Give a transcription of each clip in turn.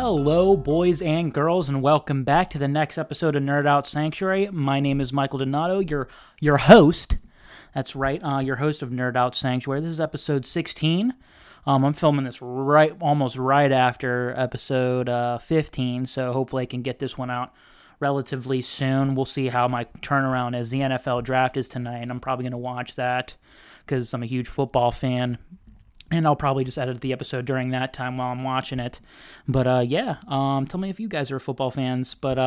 Hello, boys and girls, and welcome back to the next episode of Nerd Out Sanctuary. My name is Michael Donato, your host. That's right, your host of Nerd Out Sanctuary. This is episode 16. I'm filming this almost right after episode 15, so hopefully I can get this one out relatively soon. We'll see how my turnaround is. The NFL draft is tonight, and I'm probably going to watch that because I'm a huge football fan. And I'll probably just edit the episode during that time while I'm watching it. But, tell me if you guys are football fans. But,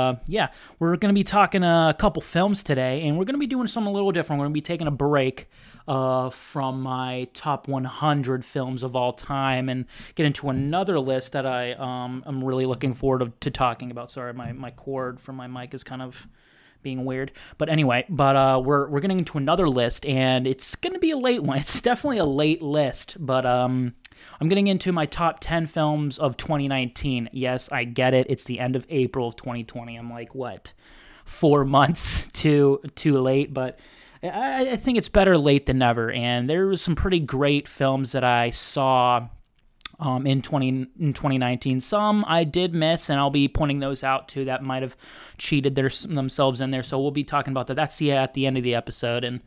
we're going to be talking a couple films today, and we're going to be doing something a little different. We're going to be taking a break from my top 100 films of all time and get into another list that I am really looking forward to talking about. Sorry, my cord from my mic is kind of being weird, but anyway, we're getting into another list, and it's going to be a late one. It's definitely a late list, but I'm getting into my top 10 films of 2019. Yes, I get it. It's the end of April of 2020. I'm like, what, 4 months too late? But I think it's better late than never, and there was some pretty great films that I saw in 2019. Some I did miss, and I'll be pointing those out too that might have cheated themselves in there. So we'll be talking about that. That's at the end of the episode, and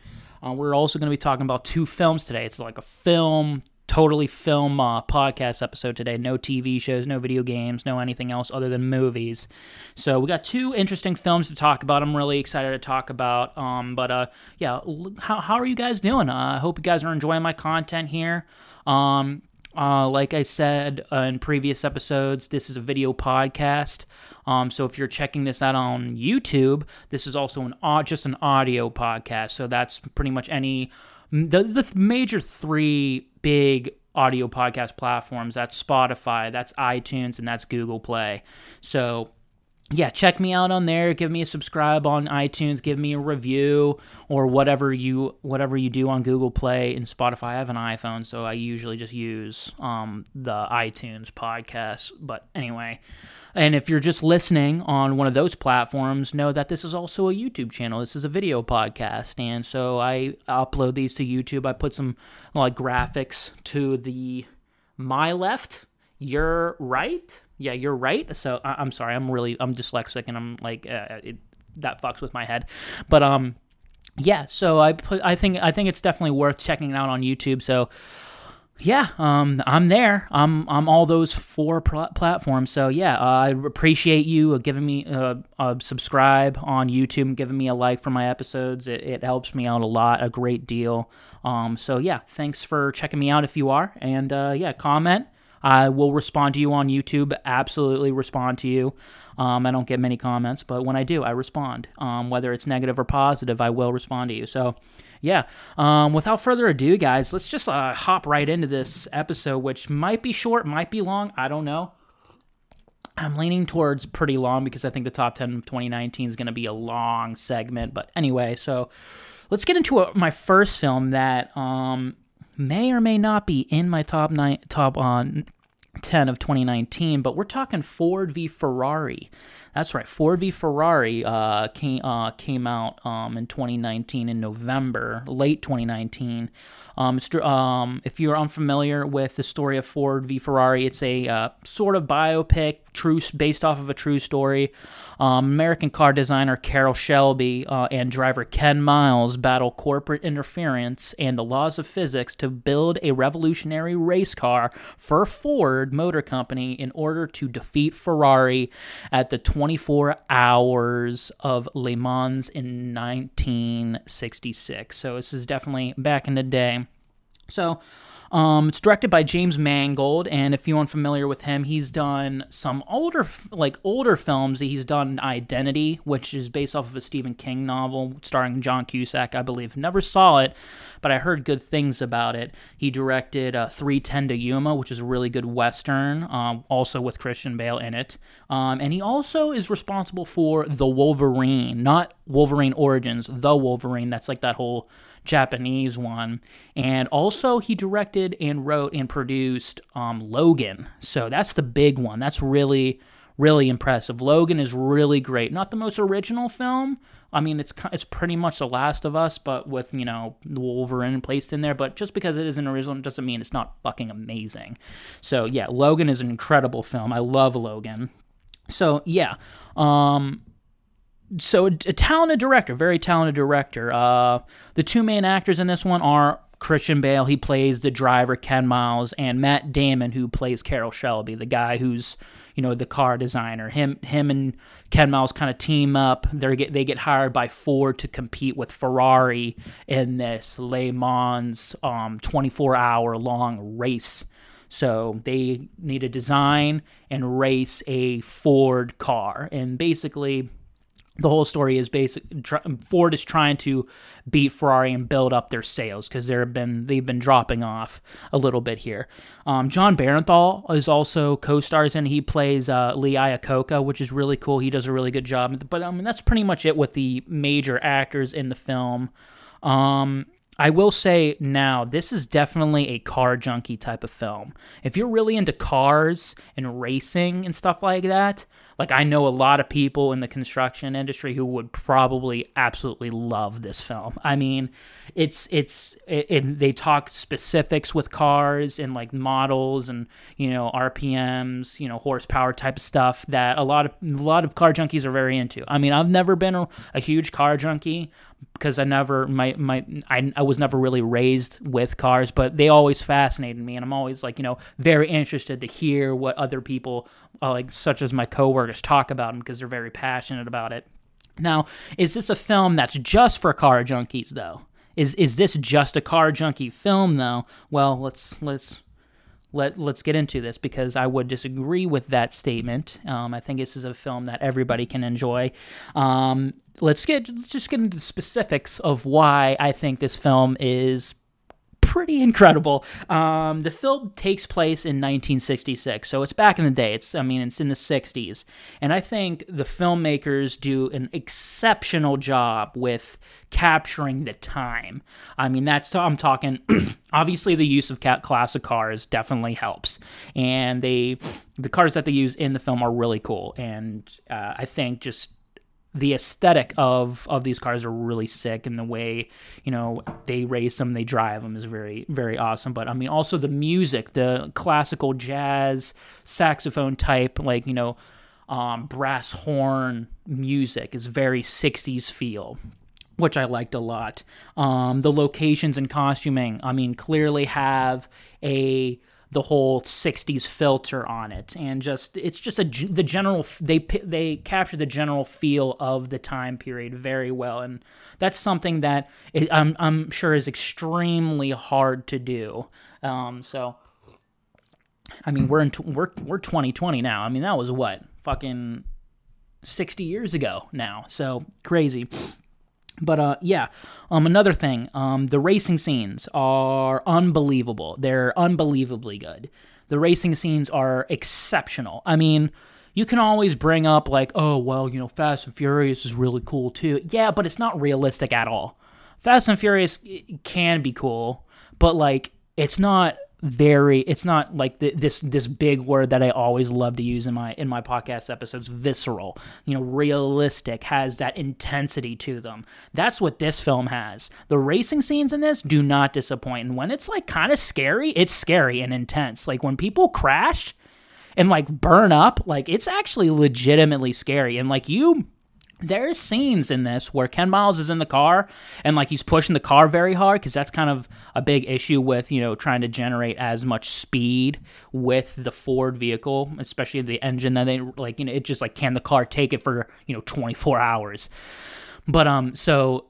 we're also going to be talking about two films today. It's like a film podcast episode today. No TV shows, no video games, no anything else other than movies. So we got two interesting films to talk about. I'm really excited to talk about. How are you guys doing? I hope you guys are enjoying my content here. Like I said in previous episodes, this is a video podcast, so if you're checking this out on YouTube, this is also just an audio podcast, so that's pretty much the major three big audio podcast platforms. That's Spotify, that's iTunes, and that's Google Play, so yeah, check me out on there. Give me a subscribe on iTunes. Give me a review or whatever you do on Google Play and Spotify. I have an iPhone, so I usually just use the iTunes podcast. But anyway, and if you're just listening on one of those platforms, know that this is also a YouTube channel. This is a video podcast, and so I upload these to YouTube. I put some graphics to my left, your right. Yeah, you're right. So I'm sorry. I'm dyslexic, and I'm like that fucks with my head. But so I think it's definitely worth checking it out on YouTube. So yeah, I'm there. I'm all those four platforms. So yeah, I appreciate you giving me a subscribe on YouTube, and giving me a like for my episodes. It helps me out a lot, a great deal. So yeah, thanks for checking me out if you are, and comment. I will respond to you on YouTube, absolutely respond to you. I don't get many comments, but when I do, I respond. Whether it's negative or positive, I will respond to you. So, yeah, without further ado, guys, let's just hop right into this episode, which might be short, might be long, I don't know. I'm leaning towards pretty long because I think the top 10 of 2019 is going to be a long segment. But anyway, so let's get into my first film that may or may not be in my top 10 of 2019, but we're talking Ford v Ferrari. That's right, Ford v Ferrari came out in 2019 in November, late 2019. If you're unfamiliar with the story of Ford v Ferrari, it's a sort of biopic based off of a true story. American car designer Carroll Shelby and driver Ken Miles battle corporate interference and the laws of physics to build a revolutionary race car for Ford Motor Company in order to defeat Ferrari at the 24 Hours of Le Mans in 1966. So this is definitely back in the day. So it's directed by James Mangold, and if you're unfamiliar with him, he's done some older films. He's done Identity, which is based off of a Stephen King novel starring John Cusack, I believe. Never saw it, but I heard good things about it. He directed 3:10 to Yuma, which is a really good Western, also with Christian Bale in it. And he also is responsible for The Wolverine, not Wolverine Origins, The Wolverine. That's like that whole Japanese one, and also he directed and wrote and produced Logan. So that's the big one. That's really, really impressive. Logan is really great. Not the most original film, I mean, it's pretty much The Last of Us, but with, you know, the Wolverine placed in there. But just because it isn't original doesn't mean it's not fucking amazing. So, yeah, Logan is an incredible film. I love Logan. So, yeah. So a talented director, very talented director. The two main actors in this one are Christian Bale, he plays the driver, Ken Miles, and Matt Damon, who plays Carroll Shelby, the guy who's, you know, the car designer. Him and Ken Miles kind of team up. They get hired by Ford to compete with Ferrari in this Le Mans 24-hour-long race. So they need to design and race a Ford car, and basically the whole story is Ford is trying to beat Ferrari and build up their sales because they've been dropping off a little bit here. John Barenthal is also co-stars and he plays Lee Iacocca, which is really cool. He does a really good job. But I mean, that's pretty much it with the major actors in the film. I will say now, this is definitely a car junkie type of film. If you're really into cars and racing and stuff like that, like I know a lot of people in the construction industry who would probably absolutely love this film. I mean, they talk specifics with cars and like models and, you know, RPMs, you know, horsepower type of stuff that a lot of car junkies are very into. I mean, I've never been a huge car junkie, because I was never really raised with cars, but they always fascinated me, and I'm always like, you know, very interested to hear what other people like, such as my coworkers, talk about them because they're very passionate about it. Now, is this a film that's just for car junkies though? Is this just a car junkie film though? Well, let's get into this because I would disagree with that statement. I think this is a film that everybody can enjoy. Let's just get into the specifics of why I think this film is pretty incredible. The film takes place in 1966, so it's back in the day. It's in the 60s, and I think the filmmakers do an exceptional job with capturing the time. I mean, I'm talking. Obviously, the use of classic cars definitely helps, and the cars that they use in the film are really cool, and I think just the aesthetic of these cars are really sick, and the way, you know, they race them, they drive them is very, very awesome. But I mean, also the music, the classical jazz saxophone type, like, you know, brass horn music is very 60s feel, which I liked a lot. The locations and costuming, I mean, clearly have the whole 60s filter on it, and just it's just the general, they capture the general feel of the time period very well, and that's something that I'm sure is extremely hard to do. So I mean, we're 2020 now. I mean, that was what, fucking 60 years ago now, so crazy. But another thing, the racing scenes are unbelievable. They're unbelievably good. The racing scenes are exceptional. I mean, you can always bring up like, oh, well, you know, Fast and Furious is really cool too. Yeah, but it's not realistic at all. Fast and Furious can be cool, but like it's not like this big word that I always love to use in my podcast episodes, visceral. You know, realistic, has that intensity to them. That's what this film has. The racing scenes in this do not disappoint, and when it's like kind of scary, it's scary and intense. Like when people crash and like burn up, like it's actually legitimately scary. And like there's scenes in this where Ken Miles is in the car and like he's pushing the car very hard, because that's kind of a big issue with, you know, trying to generate as much speed with the Ford vehicle, especially the engine that they like, you know, it just like, can the car take it for, you know, 24 hours? But so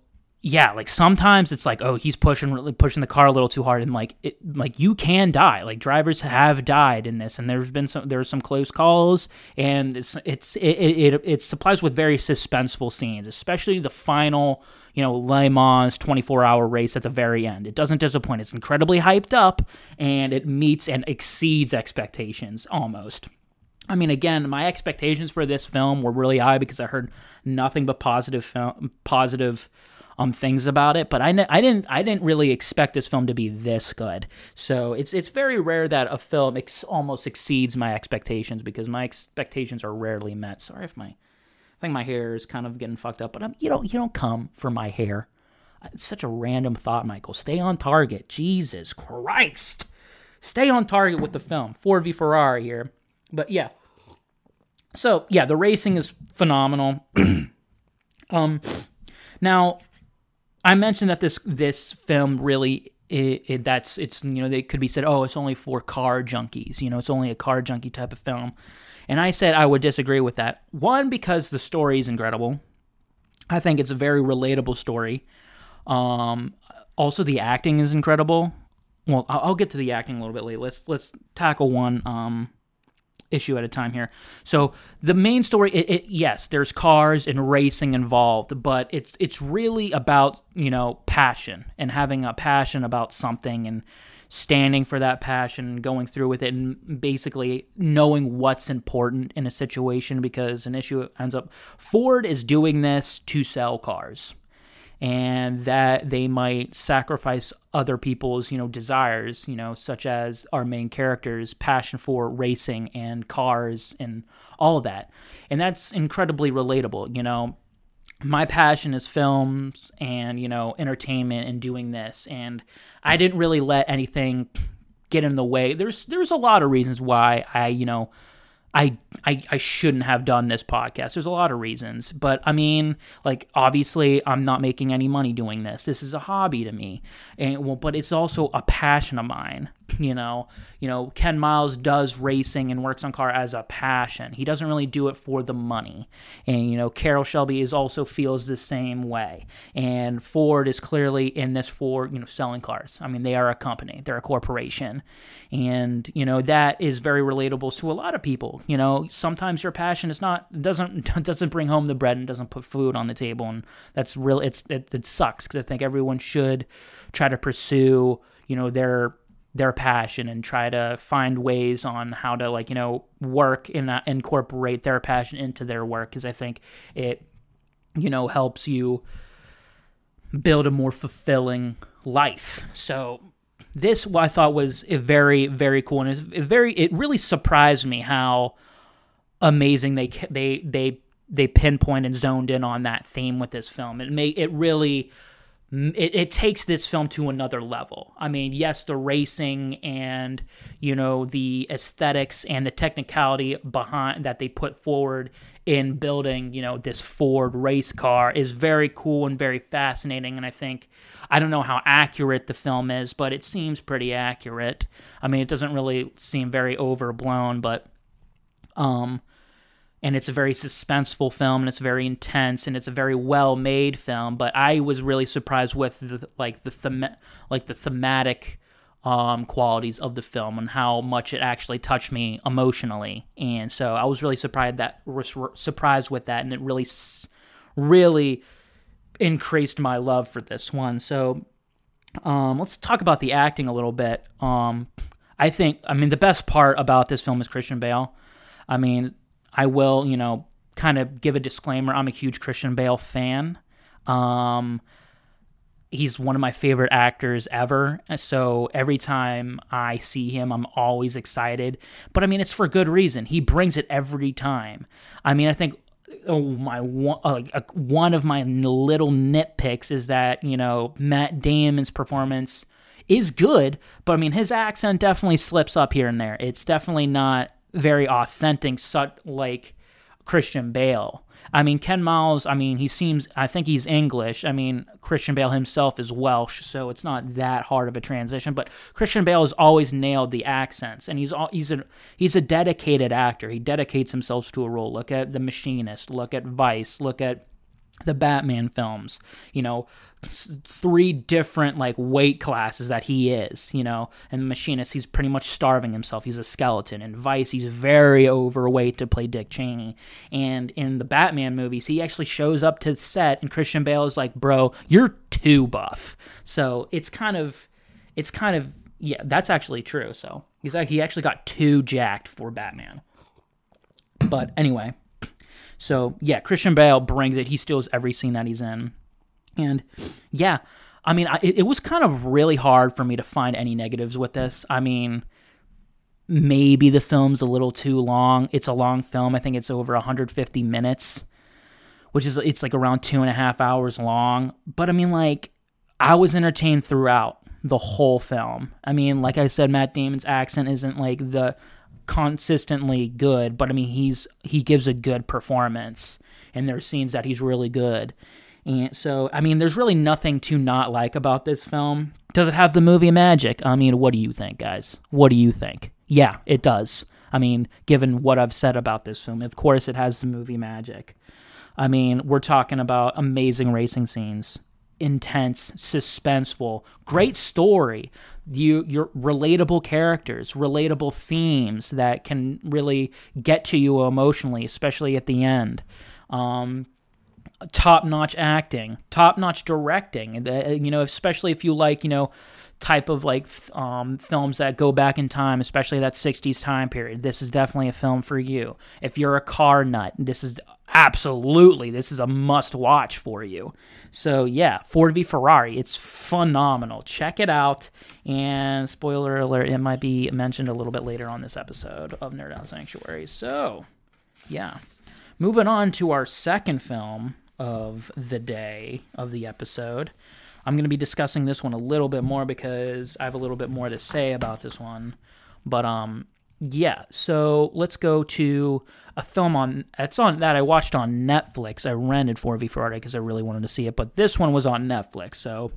yeah, like sometimes it's like, oh, he's really pushing the car a little too hard, and like it, like you can die. Like drivers have died in this, and there's some close calls, and it supplies with very suspenseful scenes, especially the final, you know, Le Mans 24-hour race at the very end. It doesn't disappoint. It's incredibly hyped up, and it meets and exceeds expectations almost. I mean, again, my expectations for this film were really high because I heard nothing but positive things about it, but I didn't really expect this film to be this good. So it's very rare that a film almost exceeds my expectations, because my expectations are rarely met. Sorry if think my hair is kind of getting fucked up, but you don't come for my hair. It's such a random thought, Michael. Stay on target. Jesus Christ. Stay on target with the film. Ford v Ferrari here. But yeah. So yeah, the racing is phenomenal. Now I mentioned that this film really they could be said, oh, it's only for car junkies. You know, it's only a car junkie type of film. And I said I would disagree with that. One, because the story is incredible. I think it's a very relatable story. Also, the acting is incredible. Well, I'll get to the acting a little bit later. Let's tackle one issue at a time here. So the main story, yes, there's cars and racing involved, but it's really about, you know, passion and having a passion about something and standing for that passion and going through with it and basically knowing what's important in a situation, because an issue ends up, Ford is doing this to sell cars, and that they might sacrifice other people's, you know, desires, you know, such as our main character's passion for racing and cars and all of that. And that's incredibly relatable. You know, my passion is films and, you know, entertainment and doing this, and I didn't really let anything get in the way. There's a lot of reasons why I shouldn't have done this podcast. There's a lot of reasons, but I mean, like, obviously I'm not making any money doing this. This is a hobby to me, and well, but it's also a passion of mine. You know, Ken Miles does racing and works on car as a passion. He doesn't really do it for the money. And, you know, Carroll Shelby is also feels the same way. And Ford is clearly in this for, you know, selling cars. I mean, they are a company. They're a corporation. And, you know, that is very relatable to a lot of people. You know, sometimes your passion is not, doesn't bring home the bread and doesn't put food on the table. And that's real. It sucks, because I think everyone should try to pursue, you know, their passion and try to find ways on how to, like, you know, work and incorporate their passion into their work, because I think it, you know, helps you build a more fulfilling life. So this, what I thought was a very, very cool, and it really surprised me how amazing they pinpointed and zoned in on that theme with this film. It takes this film to another level. I mean, yes, the racing and, you know, the aesthetics and the technicality behind that they put forward in building, you know, this Ford race car is very cool and very fascinating. And I think, I don't know how accurate the film is, but it seems pretty accurate. I mean, it doesn't really seem very overblown, but, and it's a very suspenseful film, and it's very intense, and it's a very well-made film. But I was really surprised with the thematic qualities of the film and how much it actually touched me emotionally. And so I was really surprised with that, and it really, really increased my love for this one. So let's talk about the acting a little bit. I mean, the best part about this film is Christian Bale. I mean, I will, you know, kind of give a disclaimer. I'm a huge Christian Bale fan. He's one of my favorite actors ever. So every time I see him, I'm always excited. But I mean, it's for good reason. He brings it every time. I mean, I think one of my little nitpicks is that, you know, Matt Damon's performance is good, but I mean, his accent definitely slips up here and there. It's definitely not very authentic, such like Christian Bale. I mean, Ken Miles, I mean, I think he's English. I mean, Christian Bale himself is Welsh, so it's not that hard of a transition, but Christian Bale has always nailed the accents, and he's a dedicated actor. He dedicates himself to a role. Look at The Machinist, look at Vice, look at the Batman films, you know, 3 different, like, weight classes that he is, you know. And The Machinist, he's pretty much starving himself. He's a skeleton. In Vice, he's very overweight to play Dick Cheney. And in the Batman movies, he actually shows up to the set, and Christian Bale is like, bro, you're too buff. So it's kind of, yeah, that's actually true. So he's like, he actually got too jacked for Batman. But anyway, so yeah, Christian Bale brings it. He steals every scene that he's in. And yeah, I mean, it was kind of really hard for me to find any negatives with this. I mean, maybe the film's a little too long. It's a long film. I think it's over 150 minutes. which is, it's like around 2.5 hours long. But I mean, like, I was entertained throughout the whole film. I mean, like I said, Matt Damon's accent isn't like the consistently good, but I mean, he gives a good performance, and there's scenes that he's really good. And so, I mean, there's really nothing to not like about this film. Does it have the movie magic? I mean, what do you think, guys? What do you think? Yeah, it does. I mean, given what I've said about this film, of course it has the movie magic. I mean, we're talking about amazing racing scenes, intense, suspenseful, great story, your relatable characters, relatable themes that can really get to you emotionally, especially at the end. Top-notch acting, top-notch directing, you know, especially if you like, you know, type of like films that go back in time, especially that 60s time period. This is definitely a film for you. If you're a car nut, this is a must watch for you. So yeah, Ford v Ferrari, it's phenomenal. Check it out. And spoiler alert, it might be mentioned a little bit later on this episode of Nerd Out Sanctuary. So yeah, moving on to our second film of the day, of the episode. I'm going to be discussing this one a little bit more because I have a little bit more to say about this one. But yeah, so let's go to a film that I watched on Netflix. I rented Ford v Ferrari because I really wanted to see it, but this one was on Netflix, so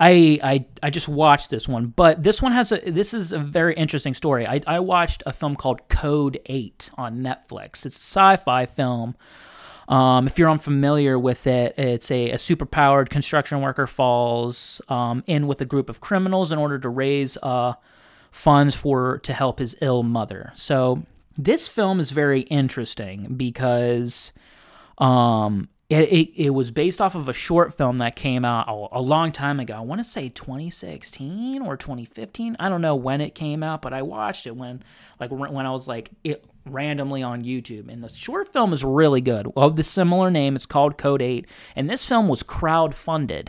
I just watched this one. But this one this is a very interesting story. I watched a film called Code 8 on Netflix. It's a sci-fi film. If you're unfamiliar with it, it's a superpowered construction worker falls in with a group of criminals in order to raise funds to help his ill mother. So this film is very interesting because it was based off of a short film that came out a long time ago. I want to say 2016 or 2015. I don't know when it came out, but I watched it when I was like it randomly on YouTube. And the short film is really good, of the similar name. It's called Code 8. And this film was crowdfunded,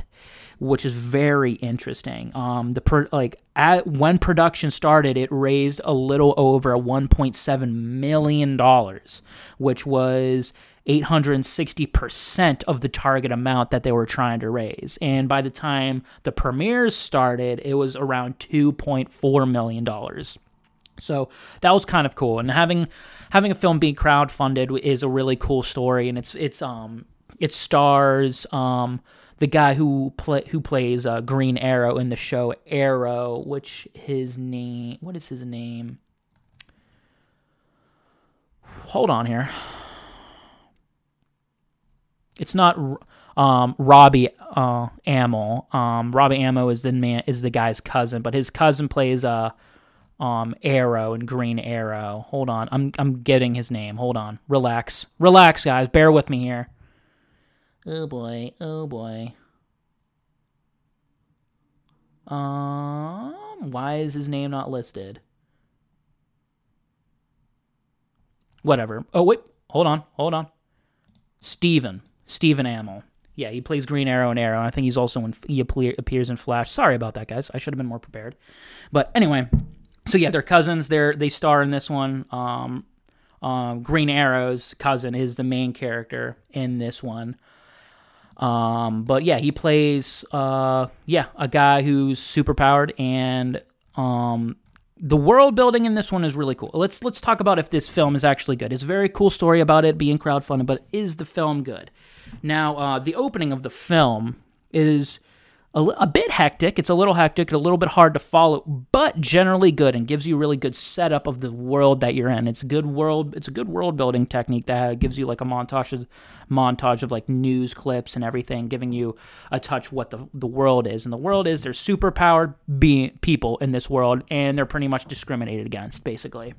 which is very interesting. When production started, it raised a little over $1.7 million, which was 860% of the target amount that they were trying to raise. And by the time the premieres started, it was around $2.4 million. So that was kind of cool. And having a film being crowdfunded is a really cool story. And it stars the guy who plays Green Arrow in the show Arrow, which what is his name? Hold on here. It's not Robbie Amell. Robbie Amell is the guy's cousin, but his cousin plays Arrow and Green Arrow. Hold on, I'm getting his name. Hold on, relax, guys. Bear with me here. Oh boy. Why is his name not listed? Whatever. Oh wait, hold on. Stephen Amell. Yeah, he plays Green Arrow in Arrow. I think he's also appears in Flash. Sorry about that, guys. I should have been more prepared. But anyway, so yeah, they're cousins. They star in this one. Green Arrow's cousin is the main character in this one. But yeah, he plays a guy who's superpowered, and the world building in this one is really cool. Let's talk about if this film is actually good. It's a very cool story about it being crowdfunded, but is the film good? Now, the opening of the film is a bit hectic. It's a little hectic, a little bit hard to follow, but generally good, and gives you a really good setup of the world that you're in. It's a good world building technique that gives you like a montage of like news clips and everything, giving you a touch what the world is. And the world is, there's superpowered people in this world, and they're pretty much discriminated against, basically.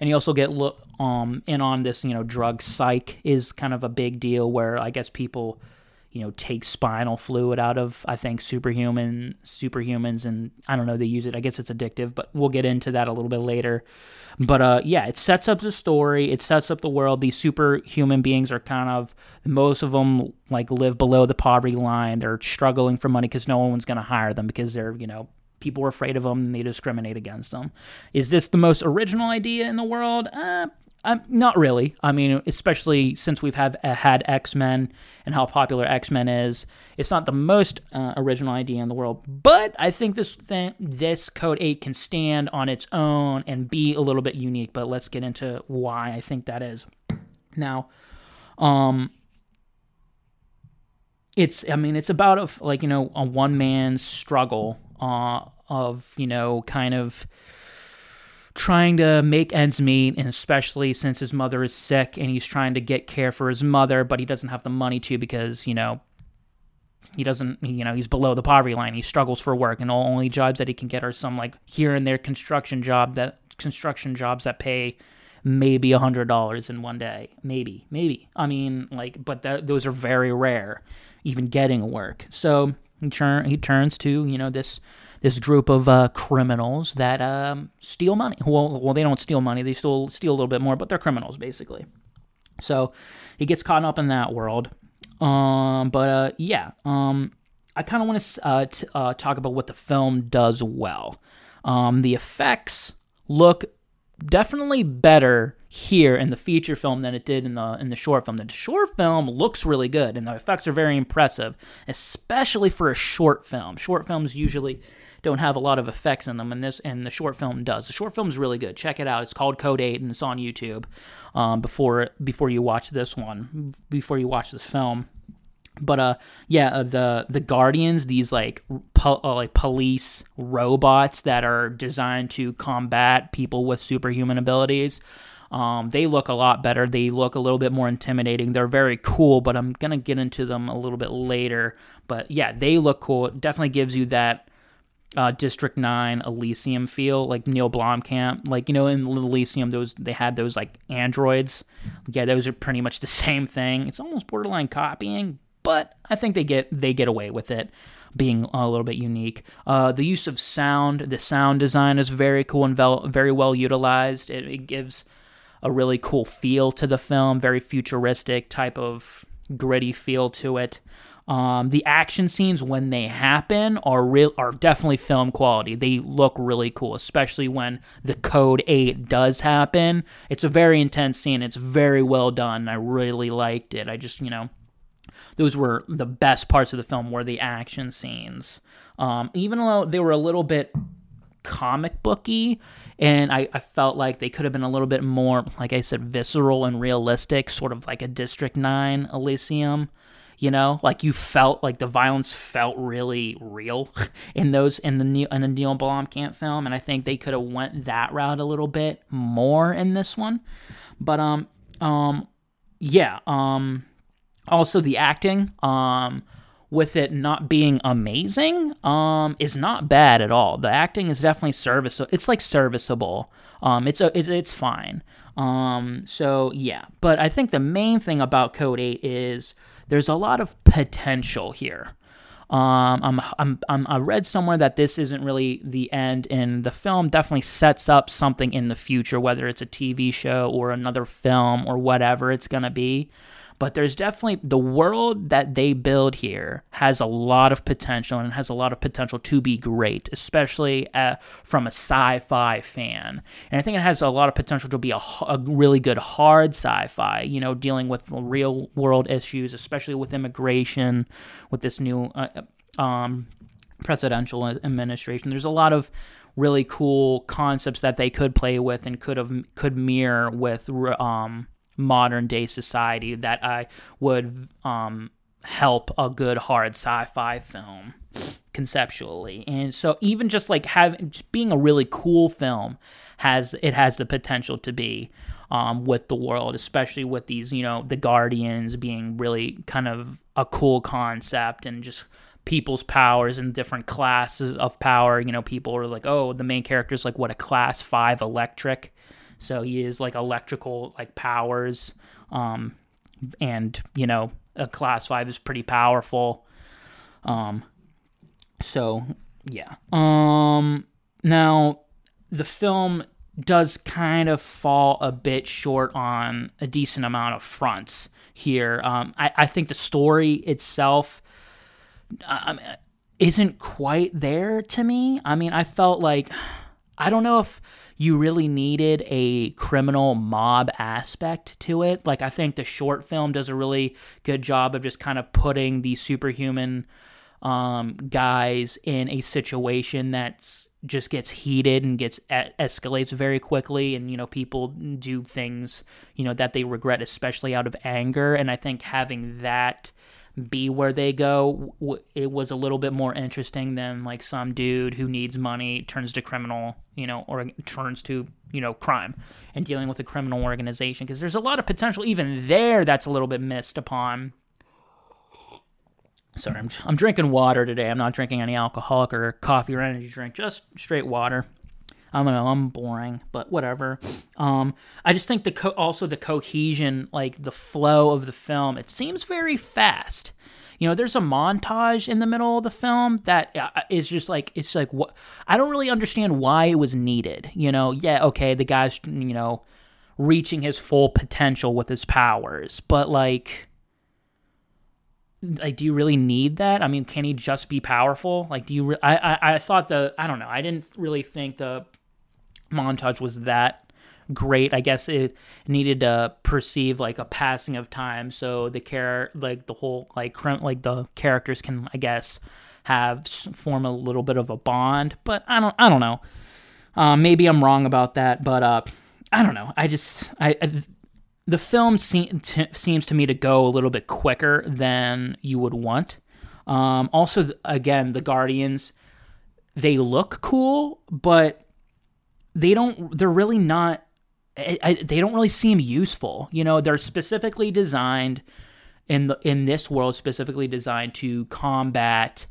And you also get in on this, you know, drug psych is kind of a big deal, where I guess people, you know, take spinal fluid out of, I think, superhumans, and I don't know, they use it. I guess it's addictive, but we'll get into that a little bit later. But yeah, it sets up the story, it sets up the world. These superhuman beings are kind of, most of them like live below the poverty line. They're struggling for money because no one's going to hire them because they're, you know, people are afraid of them and they discriminate against them. Is this the most original idea in the world? Not really. I mean, especially since we've had X-Men and how popular X-Men is. It's not the most original idea in the world, but I think this Code 8 can stand on its own and be a little bit unique, but let's get into why I think that is. Now, it's about a one-man struggle of trying to make ends meet, and especially since his mother is sick and he's trying to get care for his mother, but he doesn't have the money to because, he's below the poverty line. He struggles for work, and the only jobs that he can get are some here and there construction jobs that pay maybe $100 in one day. Maybe. I mean, but those are very rare, even getting work. So he turns to, this group of criminals that steal money. Well, they don't steal money. They steal a little bit more, but they're criminals, basically. So he gets caught up in that world. I kind of want to talk about what the film does well. The effects look definitely better here in the feature film than it did in the short film. The short film looks really good, and the effects are very impressive, especially for a short film. Short films usually don't have a lot of effects in them, and the short film does. The short film's really good. Check it out. It's called Code 8, and it's on YouTube. Before you watch this one, before you watch this film. But the Guardians, these police robots that are designed to combat people with superhuman abilities, they look a lot better. They look a little bit more intimidating. They're very cool, but I'm gonna get into them a little bit later. But yeah, they look cool. It definitely gives you that District 9 Elysium feel, like Neil Blomkamp. In Elysium, they had those androids. Yeah, those are pretty much the same thing. It's almost borderline copying, but I think they get away with it being a little bit unique. The use of sound, the sound design is very cool and very well utilized. It gives a really cool feel to the film, very futuristic type of gritty feel to it. The action scenes, when they happen, are definitely film quality. They look really cool, especially when the Code 8 does happen. It's a very intense scene. It's very well done. I really liked it. I just, those were the best parts of the film, were the action scenes. Even though they were a little bit comic booky, and I felt like they could have been a little bit more, like I said, visceral and realistic, sort of like a District 9 Elysium. You felt the violence felt really real in the Neil Blomkamp film, and I think they could have went that route a little bit more in this one. But also the acting, with it not being amazing, is not bad at all. The acting is definitely serviceable. It's serviceable. It's fine. But I think the main thing about Code 8 is there's a lot of potential here. I read somewhere that this isn't really the end, and the film definitely sets up something in the future, whether it's a TV show or another film or whatever it's going to be. But there's definitely, the world that they build here has a lot of potential, and it has a lot of potential to be great, especially from a sci-fi fan. And I think it has a lot of potential to be a really good hard sci-fi, dealing with real world issues, especially with immigration, with this new presidential administration. There's a lot of really cool concepts that they could play with and could mirror with modern day society that I would help a good hard sci-fi film conceptually. And so even just being a really cool film has the potential to be with the world, especially with these, the Guardians being really kind of a cool concept, and just people's powers and different classes of power. People are oh, the main character is what a class 5 electric. So he is electrical powers, and a class 5 is pretty powerful. Now the film does kind of fall a bit short on a decent amount of fronts here. I think the story itself isn't quite there to me. I felt I don't know if you really needed a criminal mob aspect to it. Like, I think the short film does a really good job of just kind of putting the superhuman guys in a situation that's just gets heated and gets escalates very quickly, and, you know, people do things, you know, that they regret, especially out of anger. And I think having that be where they go, it was a little bit more interesting than, like, some dude who needs money turns to criminal, you know, or turns to, you know, crime and dealing with a criminal organization, because there's a lot of potential even there that's a little bit missed upon. Sorry, I'm drinking water today. I'm not drinking any alcoholic or coffee or energy drink, just straight water. I don't know, I'm boring, but whatever. I just think also the cohesion, like the flow of the film, it seems very fast. You know, there's a montage in the middle of the film that is just like, it's like, what? I don't really understand why it was needed. You know, yeah, okay, the guy's, you know, reaching his full potential with his powers, but like, do you really need that? I mean, can he just be powerful? Like, do you? I thought I don't know. I didn't really think the montage was that great. I guess it needed to perceive like a passing of time, so the characters can, I guess, form a little bit of a bond. But I don't know. Maybe I'm wrong about that, but I don't know. The film seems to me to go a little bit quicker than you would want. Also, again, the Guardians, they look cool, but they're really not, they don't really seem useful. You know, they're specifically designed, in this world, specifically designed to combat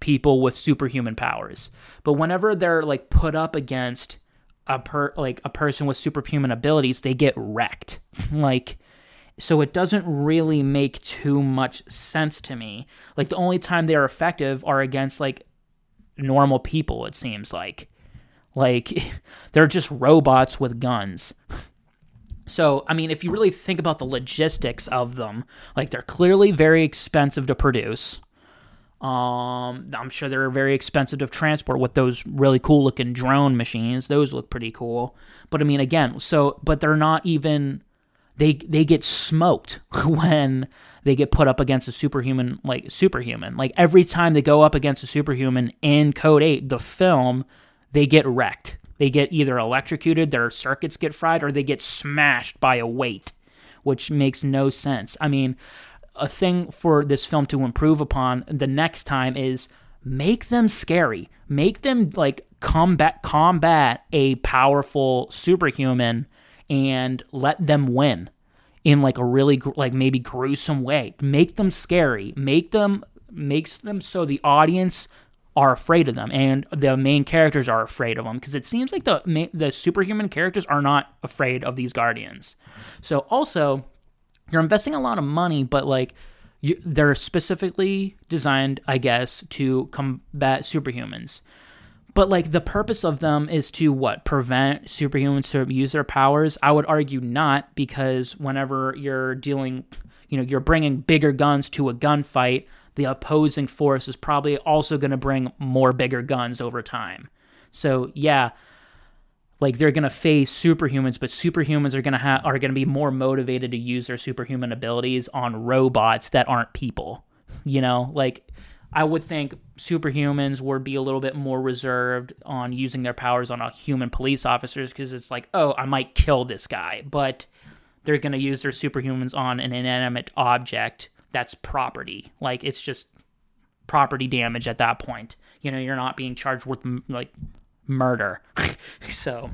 people with superhuman powers. But whenever they're, like, put up against a person with superhuman abilities, they get wrecked. Like, so it doesn't really make too much sense to me. Like, the only time they are effective are against, like, normal people, it seems like. Like, they're just robots with guns. So, I mean, if you really think about the logistics of them, like, they're clearly very expensive to produce. I'm sure they're very expensive to transport with those really cool looking drone machines. Those look pretty cool. But I mean, again, but they're not even, they get smoked when they get put up against a superhuman. Like, every time they go up against a superhuman in Code 8, the film, they get wrecked. They get either electrocuted, their circuits get fried, or they get smashed by a weight, which makes no sense. I mean, a thing for this film to improve upon the next time is make them scary. Make them, like, combat a powerful superhuman and let them win in, like, a really, like, maybe gruesome way. Make them scary. Makes them so the audience are afraid of them and the main characters are afraid of them, because it seems like the superhuman characters are not afraid of these Guardians. So also, you're investing a lot of money, but, like, they're specifically designed, I guess, to combat superhumans. But, like, the purpose of them is to, what, prevent superhumans to use their powers? I would argue not, because whenever you're dealing, you know, you're bringing bigger guns to a gunfight, the opposing force is probably also going to bring more bigger guns over time. So, yeah. Like, they're gonna face superhumans, but superhumans are gonna be more motivated to use their superhuman abilities on robots that aren't people. You know, like, I would think superhumans would be a little bit more reserved on using their powers on a human police officers, because it's like, oh, I might kill this guy, but they're gonna use their superhumans on an inanimate object that's property. Like, it's just property damage at that point. You know, you're not being charged with, like, murder. So,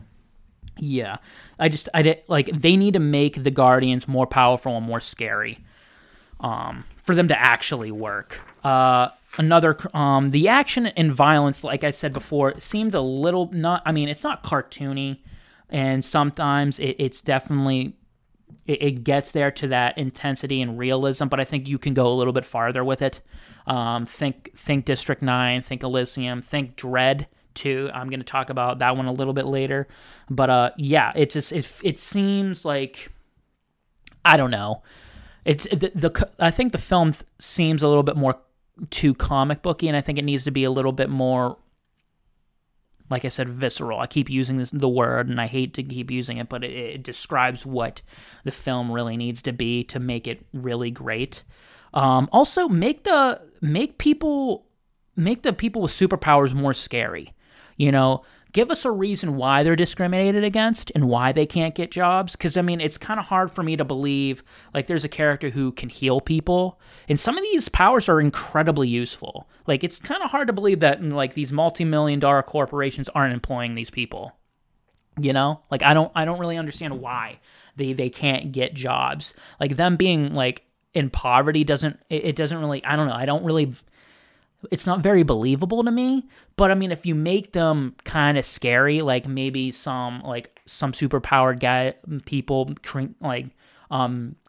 yeah, they need to make the Guardians more powerful and more scary for them to actually work. The action and violence, like I said before, seemed a little it's not cartoony, and sometimes it's definitely, it gets there to that intensity and realism, but I think you can go a little bit farther with it. Think District 9, think Elysium, think Dread 2. I'm going to talk about that one a little bit later, but yeah, it just it seems like, I don't know, it's I think the film seems a little bit more too comic booky, and I think it needs to be a little bit more like I said, visceral. I keep using the word, and I hate to keep using it, but it describes what the film really needs to be to make it really great. Also, make the people with superpowers more scary. You know, give us a reason why they're discriminated against and why they can't get jobs. Because, I mean, it's kind of hard for me to believe, like, there's a character who can heal people. And some of these powers are incredibly useful. Like, it's kind of hard to believe that, like, these multi-million-dollar corporations aren't employing these people. You know? Like, I don't really understand why they can't get jobs. Like, them being, like, in poverty doesn't really... I don't know. I don't really... It's not very believable to me, but I mean, if you make them kind of scary, like maybe some superpowered people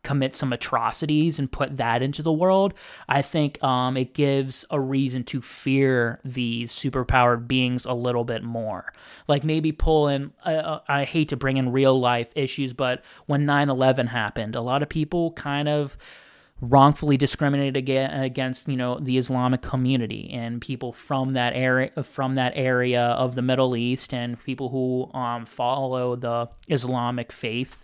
commit some atrocities and put that into the world, I think it gives a reason to fear these superpowered beings a little bit more. Like maybe pull in, I hate to bring in real life issues, but when 9/11 happened, a lot of people kind of wrongfully discriminated against, you know, the Islamic community and people from that area of the Middle East and people who follow the Islamic faith.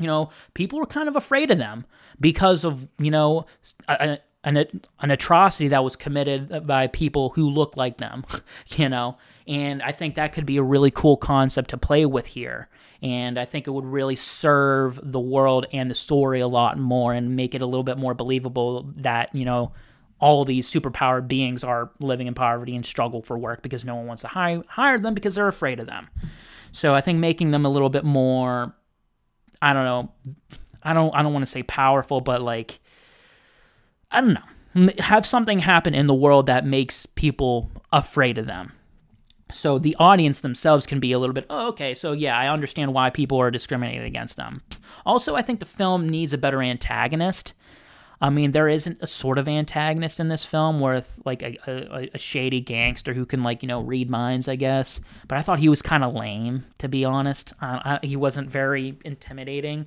You know, people were kind of afraid of them because of, you know, an atrocity that was committed by people who look like them, you know. And I think that could be a really cool concept to play with here. And I think it would really serve the world and the story a lot more and make it a little bit more believable that, you know, all these superpowered beings are living in poverty and struggle for work because no one wants to hire them because they're afraid of them. So I think making them a little bit more, I don't know, I don't want to say powerful, but like, I don't know, have something happen in the world that makes people afraid of them. So the audience themselves can be a little bit, oh, okay, so yeah, I understand why people are discriminated against them. Also, I think the film needs a better antagonist. I mean, there isn't a sort of antagonist in this film with, like, a shady gangster who can, like, you know, read minds, I guess. But I thought he was kind of lame, to be honest. He wasn't very intimidating.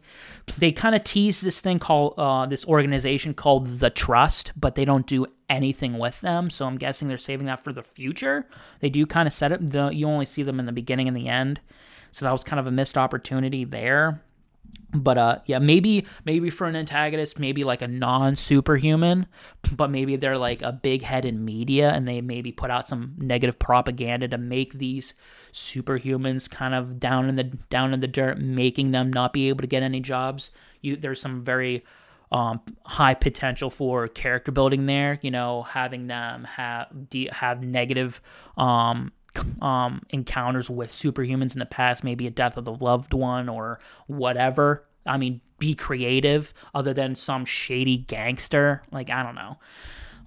They kind of tease this thing called, this organization called The Trust, but they don't do anything with them. So I'm guessing they're saving that for the future. They do kind of set up, you only see them in the beginning and the end. So that was kind of a missed opportunity there. But yeah, maybe for an antagonist, maybe like a non-superhuman, but maybe they're like a big head in media and they maybe put out some negative propaganda to make these superhumans kind of down in the dirt, making them not be able to get any jobs. There's some very high potential for character building there. You know, having them have negative encounters with superhumans in the past, maybe a death of the loved one or whatever. I mean, be creative other than some shady gangster. Like, I don't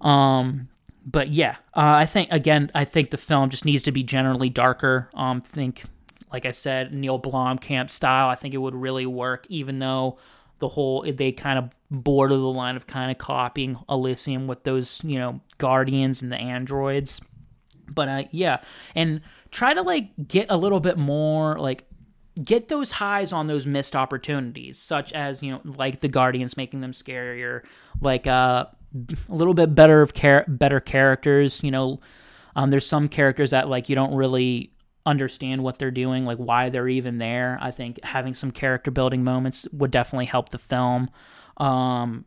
know. But yeah, I think the film just needs to be generally darker. Think, like I said, Neil Blomkamp style. I think it would really work, even though they kind of border the line of kind of copying Elysium with those, you know, guardians and the androids. But yeah, and try to like get a little bit more, like get those highs on those missed opportunities, such as, you know, like the guardians, making them scarier, like a little bit better of better characters. You know, there's some characters that like you don't really understand what they're doing, like why they're even there. I think having some character building moments would definitely help the film. The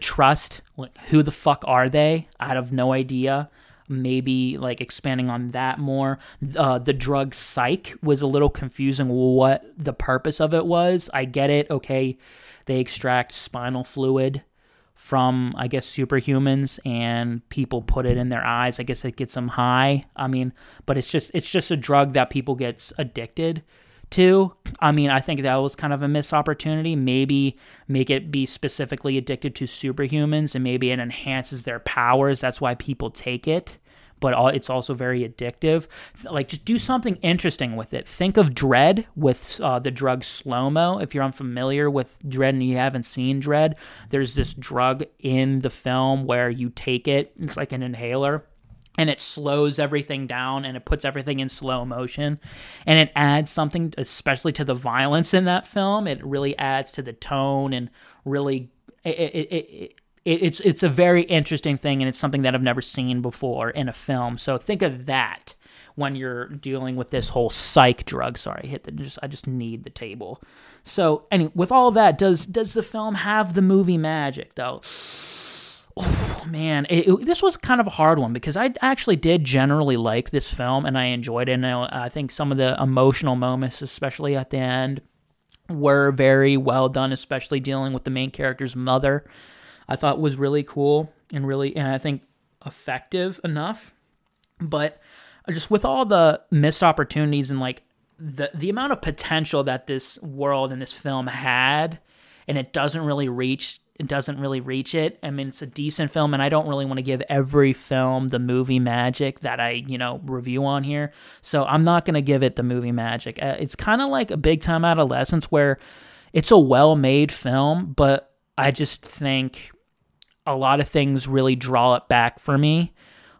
Trust, like, who the fuck are they? I have no idea. Maybe like expanding on that more. The drug Psych was a little confusing what the purpose of it was. I get it. Okay, they extract spinal fluid from, I guess, superhumans, and people put it in their eyes. I guess it gets them high. I mean, but it's just a drug that people get addicted to. I mean, I think that was kind of a missed opportunity. Maybe make it be specifically addicted to superhumans, and maybe it enhances their powers. That's why people take it, but it's also very addictive. Like, just do something interesting with it. Think of Dread with the drug Slow-Mo. If you're unfamiliar with Dread and you haven't seen Dread, there's this drug in the film where you take it. It's like an inhaler. And it slows everything down, and it puts everything in slow motion, and it adds something, especially to the violence in that film. It really adds to the tone, and really, it's a very interesting thing, and it's something that I've never seen before in a film. So think of that when you're dealing with this whole psych drug. Sorry, I just need the table. So, anyway, with all that, does the film have the movie magic, though? Oh, man, this was kind of a hard one because I actually did generally like this film and I enjoyed it. And I think some of the emotional moments, especially at the end, were very well done, especially dealing with the main character's mother. I thought was really cool and I think effective enough. But just with all the missed opportunities and like the amount of potential that this world and this film had, and it doesn't really reach it. I mean, it's a decent film, and I don't really want to give every film the movie magic that I, review on here. So I'm not going to give it the movie magic. It's kind of like a Big Time Adolescence where it's a well-made film, but I just think a lot of things really draw it back for me,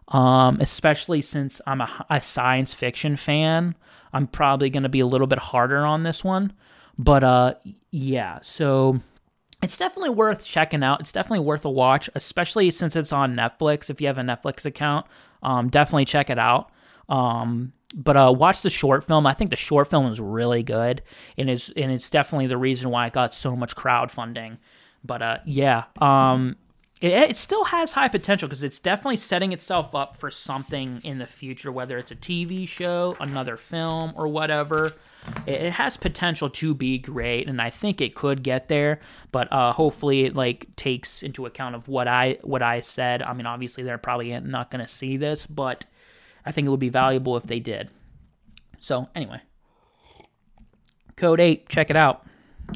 especially since I'm a science fiction fan. I'm probably going to be a little bit harder on this one. But, yeah, so... it's definitely worth checking out. It's definitely worth a watch, especially since it's on Netflix. If you have a Netflix account, definitely check it out. But watch the short film. I think the short film is really good, and it's definitely the reason why it got so much crowdfunding. But it still has high potential because it's definitely setting itself up for something in the future, whether it's a TV show, another film, or whatever. It has potential to be great, and I think it could get there, but hopefully it like takes into account of what I said. I mean, obviously they're probably not going to see this, but I think it would be valuable if they did. So anyway, Code 8, check it out.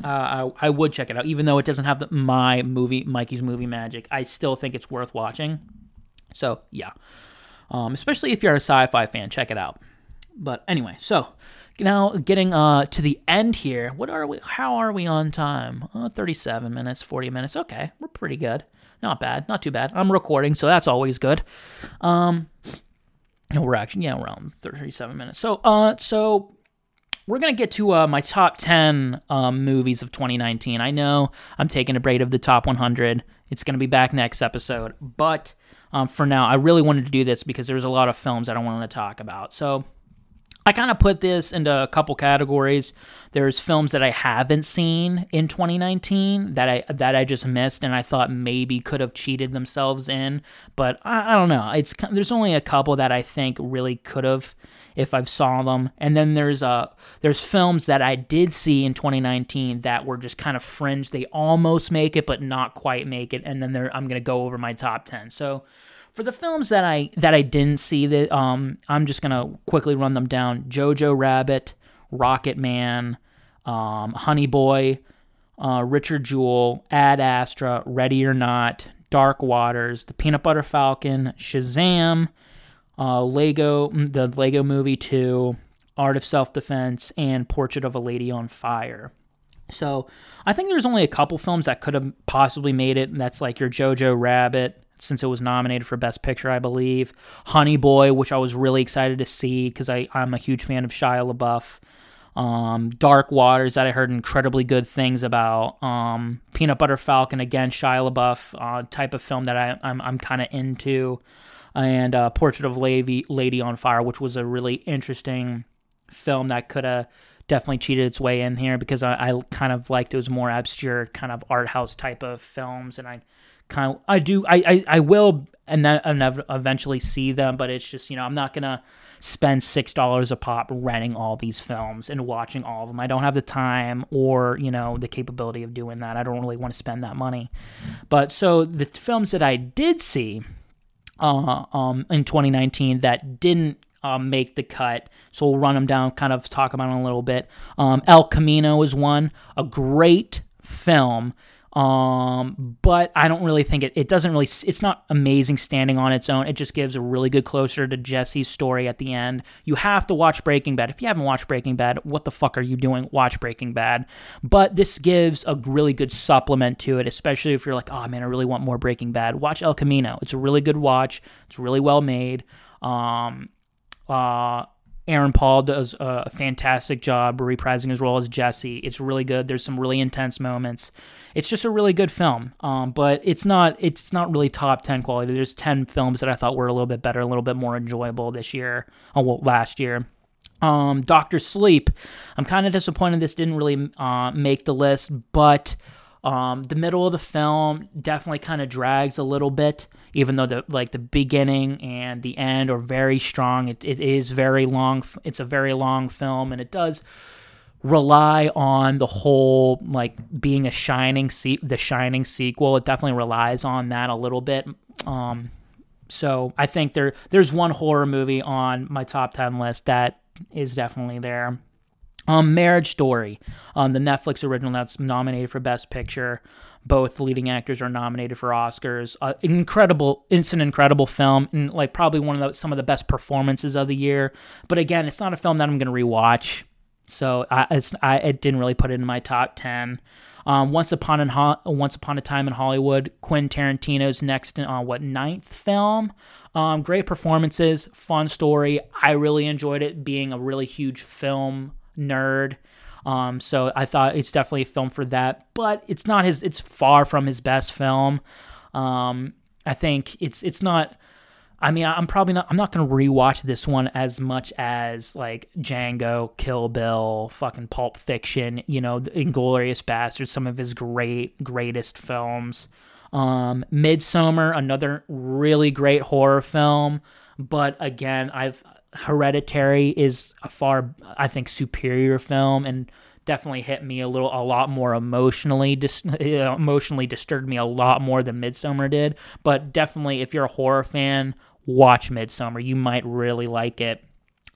I would check it out, even though it doesn't have Mikey's movie magic. I still think it's worth watching. So yeah, especially if you're a sci-fi fan, check it out. But anyway, so now getting to the end here. How are we on time? 37 minutes, 40 minutes. Okay, we're pretty good. Not bad, not too bad. I'm recording, so that's always good. We're on 37 minutes. So we're going to get to my top 10 movies of 2019. I know I'm taking a break of the top 100. It's going to be back next episode. But for now, I really wanted to do this because there's a lot of films that I wanted to talk about. So... I kind of put this into a couple categories. There's films that I haven't seen in 2019 that I just missed and I thought maybe could have cheated themselves in, but I don't know. There's only a couple that I think really could have if I've saw them. And then there's films that I did see in 2019 that were just kind of fringe. They almost make it but not quite make it. And then I'm going to go over my top 10. So for the films that I didn't see, I'm just gonna quickly run them down: Jojo Rabbit, Rocket Man, Honey Boy, Richard Jewell, Ad Astra, Ready or Not, Dark Waters, The Peanut Butter Falcon, Shazam, the Lego Movie 2, Art of Self Defense, and Portrait of a Lady on Fire. So I think there's only a couple films that could have possibly made it, and that's like your Jojo Rabbit, since it was nominated for Best Picture, I believe. Honey Boy, which I was really excited to see because I'm a huge fan of Shia LaBeouf. Dark Waters, that I heard incredibly good things about. Peanut Butter Falcon, again, Shia LaBeouf, type of film that I'm kind of into. And Portrait of Lady on Fire, which was a really interesting film that could have definitely cheated its way in here because I kind of liked those more obscure kind of art house type of films, and I will and eventually see them, but it's just, I'm not going to spend $6 a pop renting all these films and watching all of them. I don't have the time or, the capability of doing that. I don't really want to spend that money. But so the films that I did see in 2019 that didn't make the cut, so we'll run them down, kind of talk about them a little bit. El Camino is one, a great film. But I don't really think it doesn't really, it's not amazing standing on its own. It just gives a really good closer to Jesse's story at the end. You have to watch Breaking Bad. If you haven't watched Breaking Bad, what the fuck are you doing? Watch Breaking Bad. But this gives a really good supplement to it, especially if you're like, oh man, I really want more Breaking Bad. Watch El Camino. It's a really good watch. It's really well made. Aaron Paul does a fantastic job reprising his role as Jesse. It's really good. There's some really intense moments. It's just a really good film, but it's not really top 10 quality. There's 10 films that I thought were a little bit better, a little bit more enjoyable this year, well, last year. Dr. Sleep, I'm kind of disappointed this didn't really make the list, but the middle of the film definitely kind of drags a little bit, even though the beginning and the end are very strong. It is very long. It's a very long film, and it does rely on the whole being a the Shining sequel. It definitely relies on that a little bit. So I think there's one horror movie on my top 10 list that is definitely there. Marriage Story, the Netflix original that's nominated for Best Picture. Both leading actors are nominated for Oscars. It's an incredible film, and probably some of the best performances of the year. But again, it's not a film that I'm going to rewatch, so it didn't really put it in my top 10. Once Upon a Time in Hollywood, Quentin Tarantino's ninth film. Great performances, fun story. I really enjoyed it, being a really huge film nerd. So I thought it's definitely a film for that, but it's far from his best film. I think it's not, I mean, I'm not going to rewatch this one as much as Django, Kill Bill, fucking Pulp Fiction, Inglourious Basterds, some of his greatest films. Midsommar, another really great horror film. But again, Hereditary is a far, I think, superior film, and definitely hit me a lot more emotionally. Emotionally disturbed me a lot more than Midsommar did. But definitely, if you're a horror fan, watch Midsommar. You might really like it.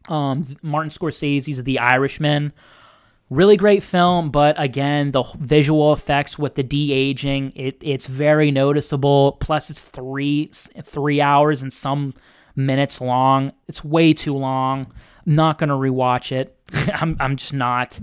Martin Scorsese's The Irishman, really great film, but again, the visual effects with the de-aging, it's very noticeable. Plus, it's three hours and some minutes long. It's way too long. Not gonna rewatch it. I'm just not.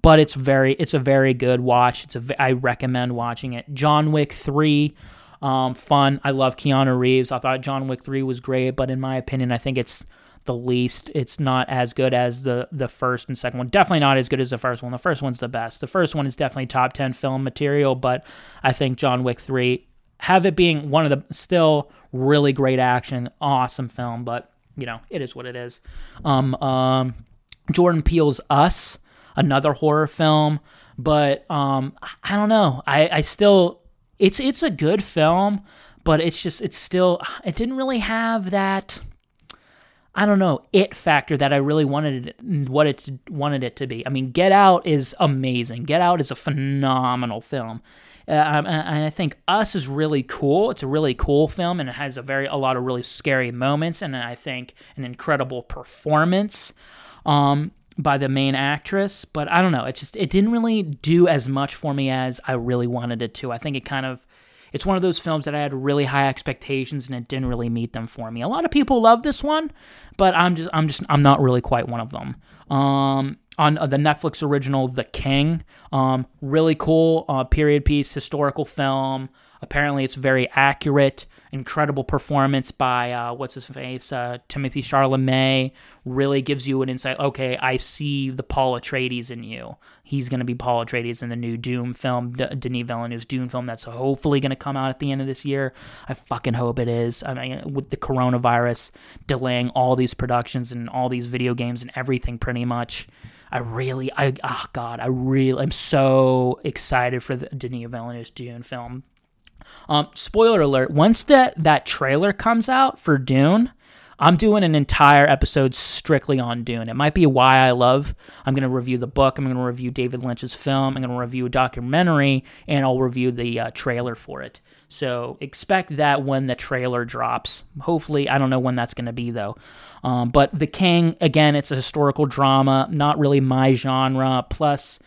But it's a very good watch. I recommend watching it. John Wick 3, fun. I love Keanu Reeves. I thought John Wick 3 was great, but in my opinion, I think it's the least. It's not as good as the first and second one. Definitely not as good as the first one. The first one's the best. The first one is definitely top 10 film material, but I think John Wick 3, have it being one of the still really great action, awesome film, but it is what it is. Jordan Peele's Us, another horror film, but I don't know. I still, it's a good film, but it didn't really have that, I don't know, it factor that I really wanted it to be. I mean, Get Out is amazing. Get Out is a phenomenal film. And I think Us is really cool. It's a really cool film, and it has a lot of really scary moments, and I think an incredible performance by the main actress. But I don't know. It didn't really do as much for me as I really wanted it to. I think it's one of those films that I had really high expectations, and it didn't really meet them for me. A lot of people love this one, but I'm not really quite one of them. On the Netflix original, The King, really cool period piece, historical film. Apparently, it's very accurate. Incredible performance by Timothée Chalamet. Really gives you an insight. Okay, I see the Paul Atreides in you. He's going to be Paul Atreides in the new Dune film, Denis Villeneuve's Dune film. That's hopefully going to come out at the end of this year. I fucking hope it is. I mean, with the coronavirus delaying all these productions and all these video games and everything, pretty much. I'm so excited for the Denis Villeneuve's Dune film. Spoiler alert, once that trailer comes out for Dune, I'm doing an entire episode strictly on Dune. It might be why I'm going to review the book, I'm going to review David Lynch's film, I'm going to review a documentary, and I'll review the trailer for it. So expect that when the trailer drops. Hopefully, I don't know when that's going to be, though. But The King, again, it's a historical drama, not really my genre, plus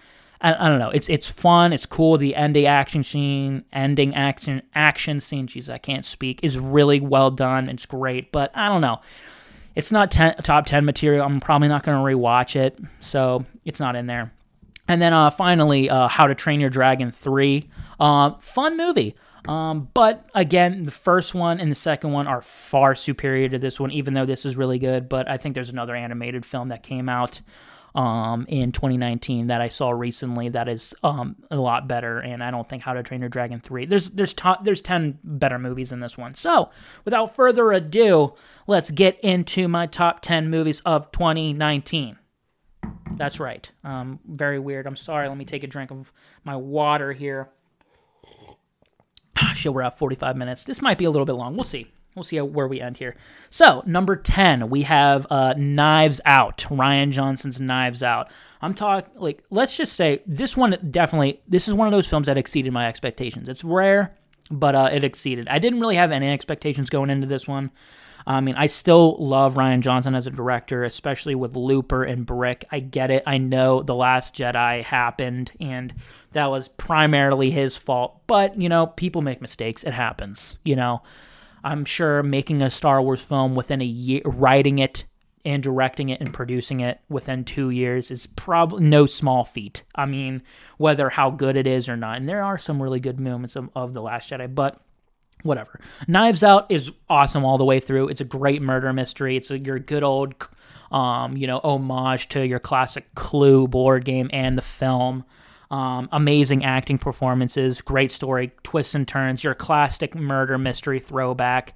I don't know. It's fun. It's cool. The ending action scene. Jeez, I can't speak. Is really well done. It's great. But I don't know. It's not top 10 material. I'm probably not going to rewatch it, so it's not in there. And then finally, How to Train Your Dragon 3. Fun movie. But again, the first one and the second one are far superior to this one, even though this is really good. But I think there's another animated film that came out in 2019 that I saw recently that is a lot better, and I don't think How to Train Your Dragon 3. There's 10 better movies than this one. So without further ado, let's get into my top 10 movies of 2019. That's right. Very weird. I'm sorry. Let me take a drink of my water here. Shit, we're at 45 minutes. This might be a little bit long. We'll see. We'll see where we end here. So, number 10, we have Knives Out, Rian Johnson's Knives Out. I'm talking, like, let's just say this one definitely, this is one of those films that exceeded my expectations. It's rare, but it exceeded. I didn't really have any expectations going into this one. I mean, I still love Rian Johnson as a director, especially with Looper and Brick. I get it. I know The Last Jedi happened, and that was primarily his fault. But, you know, people make mistakes. It happens. You know, I'm sure making a Star Wars film within a year, writing it and directing it and producing it within 2 years is probably no small feat. I mean, whether how good it is or not. And there are some really good moments of The Last Jedi, but whatever. Knives Out is awesome all the way through. It's a great murder mystery. It's your good old, you know, homage to your classic Clue board game and the film. Amazing acting performances, great story, twists and turns, your classic murder mystery throwback.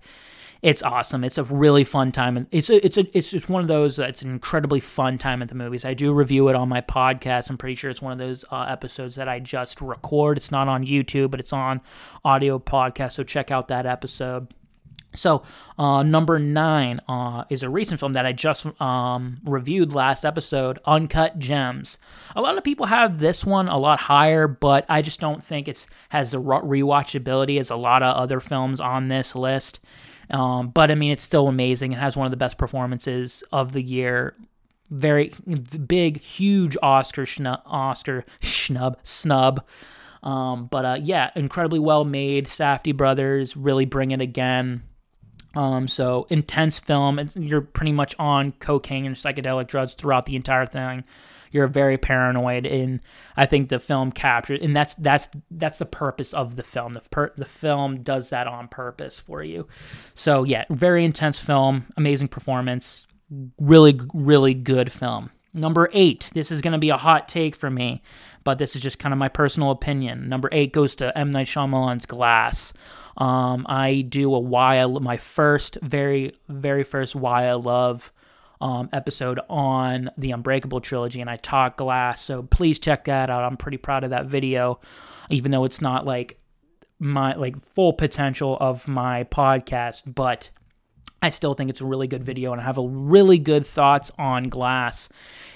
It's awesome. It's a really fun time, and it's just one of those. It's an incredibly fun time at the movies. I do review it on my podcast. I'm pretty sure it's one of those episodes that I just record. It's not on YouTube, but it's on audio podcast. So check out that episode. So number 9 is a recent film that I just reviewed last episode, Uncut Gems. A lot of people have this one a lot higher, but I just don't think it has the rewatchability as a lot of other films on this list. But I mean, it's still amazing. It has one of the best performances of the year. Very big, huge Oscar snub. Yeah, incredibly well made. Safdie brothers really bring it again. So intense film. You're pretty much on cocaine and psychedelic drugs throughout the entire thing. You're very paranoid, and I think the film captures, and that's the purpose of the film. The film does that on purpose for you. So yeah, very intense film, amazing performance, really, really good film. Number 8, this is going to be a hot take for me, but this is just kind of my personal opinion. Number 8 goes to M. Night Shyamalan's Glass. I do my first, very, very first Why I Love episode on the Unbreakable trilogy, and I talk Glass, so please check that out. I'm pretty proud of that video, even though it's not like my full potential of my podcast, but I still think it's a really good video, and I have a really good thoughts on Glass,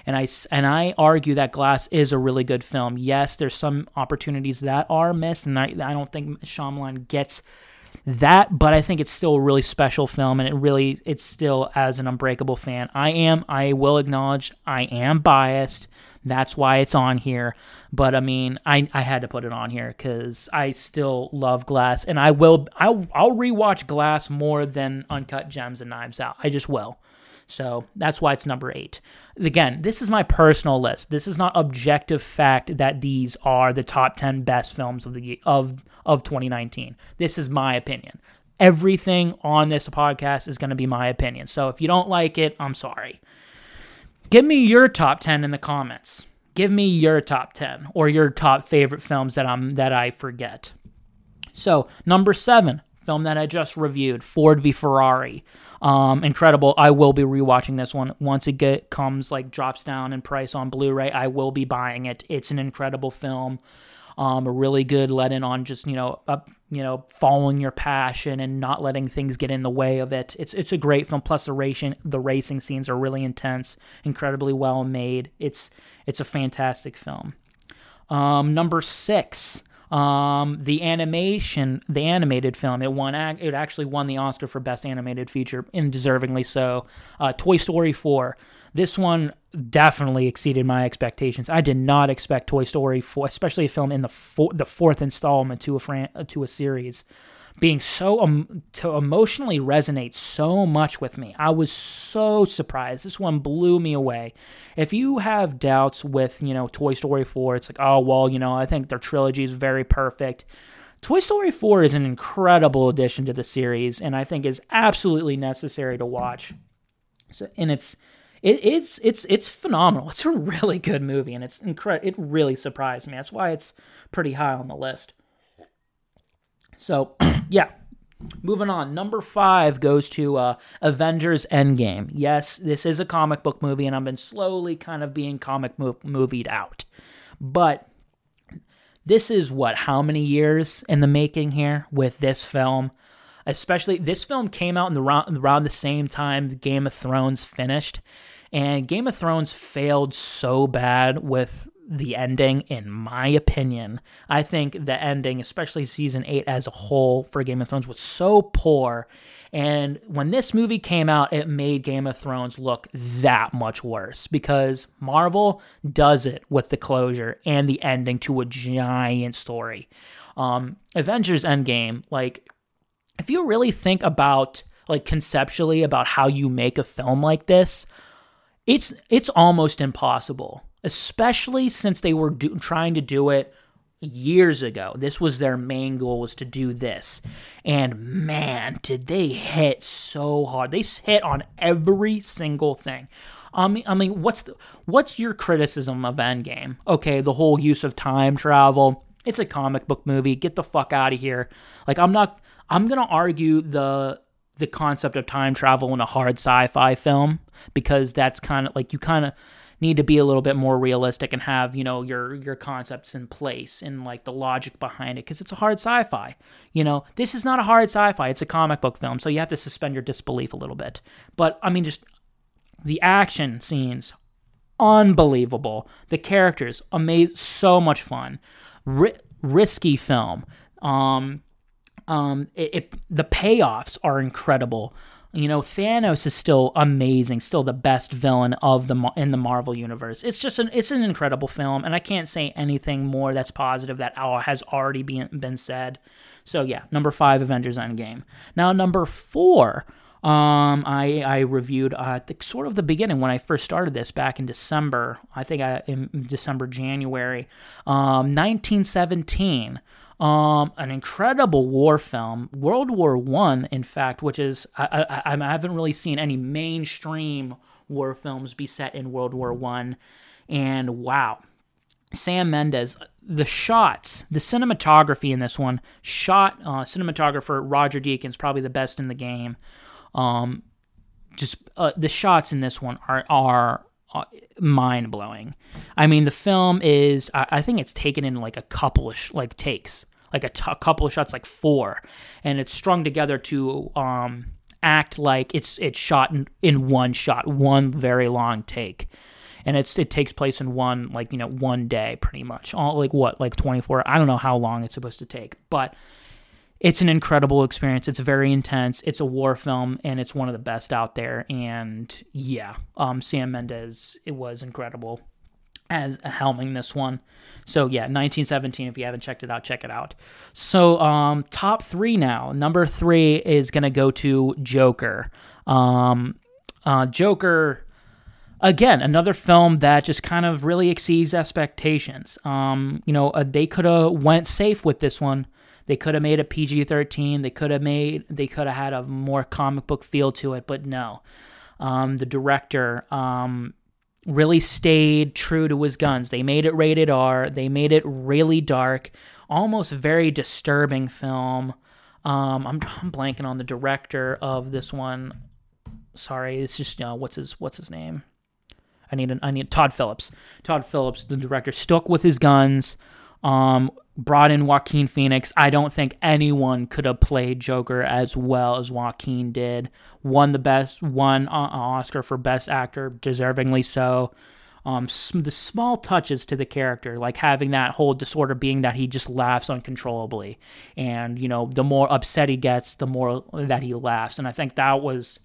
and I argue that Glass is a really good film. Yes, there's some opportunities that are missed, and I don't think Shyamalan gets that, but I think it's still a really special film, and it's still, as an Unbreakable fan, I will acknowledge I am biased. That's why it's on here, but I mean, I had to put it on here because I still love Glass, and I'll rewatch Glass more than Uncut Gems and Knives Out. I just will. So that's why it's number 8. Again, this is my personal list. This is not objective fact that these are the top 10 best films of the of 2019. This is my opinion. Everything on this podcast is going to be my opinion. So if you don't like it, I'm sorry. Give me your top 10 in the comments. Give me your top 10 or your top favorite films that I forget. So number 7. Film that I just reviewed, Ford v Ferrari. Incredible. I will be rewatching this one. Once it drops down in price on Blu-ray, I will be buying it. It's an incredible film. A really good let-in on just, following your passion and not letting things get in the way of it. It's a great film. Plus the racing scenes are really intense, incredibly well made. It's a fantastic film. Number 6. The animated film, it actually won the Oscar for Best Animated Feature, and deservingly so. Toy Story 4. This one definitely exceeded my expectations. I did not expect Toy Story 4, especially a film in the fourth installment to a series, being so to emotionally resonate so much with me. I was so surprised. This one blew me away. If you have doubts with, Toy Story 4, it's like, oh, well, I think their trilogy is very perfect. Toy Story 4 is an incredible addition to the series, and I think is absolutely necessary to watch. So, and it's phenomenal. It's a really good movie, and it's it really surprised me. That's why it's pretty high on the list. So, yeah. Moving on, number 5 goes to Avengers Endgame. Yes, this is a comic book movie, and I've been slowly kind of being comic movied out. But this is, how many years in the making here with this film? Especially, this film came out in around the same time Game of Thrones finished, and Game of Thrones failed so bad with the ending, in my opinion. I think the ending, especially season 8 as a whole for Game of Thrones, was so poor. And when this movie came out, it made Game of Thrones look that much worse, because Marvel does it with the closure and the ending to a giant story. Avengers Endgame, if you really think about, conceptually about how you make a film like this, it's almost impossible. Especially since they were trying to do it years ago. This was their main goal, was to do this. And man, did they hit so hard. They hit on every single thing. I mean, what's your criticism of Endgame? Okay, the whole use of time travel. It's a comic book movie. Get the fuck out of here. I'm going to argue the concept of time travel in a hard sci-fi film, because that's kind of you kind of need to be a little bit more realistic and have, your concepts in place and the logic behind it, because it's a hard sci-fi. This is not a hard sci-fi. It's a comic book film, so you have to suspend your disbelief a little bit. But I mean, just the action scenes, unbelievable. The characters, amazing, so much fun. Risky film. The payoffs are incredible. Thanos is still amazing, still the best villain in the Marvel universe. It's just an incredible film, and I can't say anything more that's positive that has already been said. So yeah, number 5, Avengers Endgame. Now number 4, I reviewed sort of the beginning when I first started this back in December. I think in December, January, 1917. An incredible war film, World War I, in fact, which is, I haven't really seen any mainstream war films be set in World War I, and wow, Sam Mendes, the shots, the cinematography in this one, cinematographer Roger Deakins, probably the best in the game, the shots in this one are mind-blowing. I mean, the film is, I think it's taken in a couple of takes, a couple of shots, 4, and it's strung together to act like it's shot in one shot, one very long take, and it takes place in one one day, pretty much, all 24. I don't know how long it's supposed to take, but it's an incredible experience. It's very intense. It's a war film, and it's one of the best out there. And yeah, Sam Mendes, it was incredible as helming this one. So yeah, 1917, if you haven't checked it out, check it out. So top 3 now. Number 3 is going to go to Joker. Joker, again, another film that just kind of really exceeds expectations. They could have went safe with this one. They could have made a PG-13. They could have had a more comic book feel to it, but no. The director really stayed true to his guns. They made it rated R. They made it really dark, almost very disturbing film. I'm blanking on the director of this one. Sorry, it's just what's his name? I need Todd Phillips. Todd Phillips, the director, stuck with his guns. Brought in Joaquin Phoenix. I don't think anyone could have played Joker as well as Joaquin did. Won Oscar for Best Actor, deservingly so. The small touches to the character, having that whole disorder being that he just laughs uncontrollably. And, the more upset he gets, the more that he laughs. And I think that was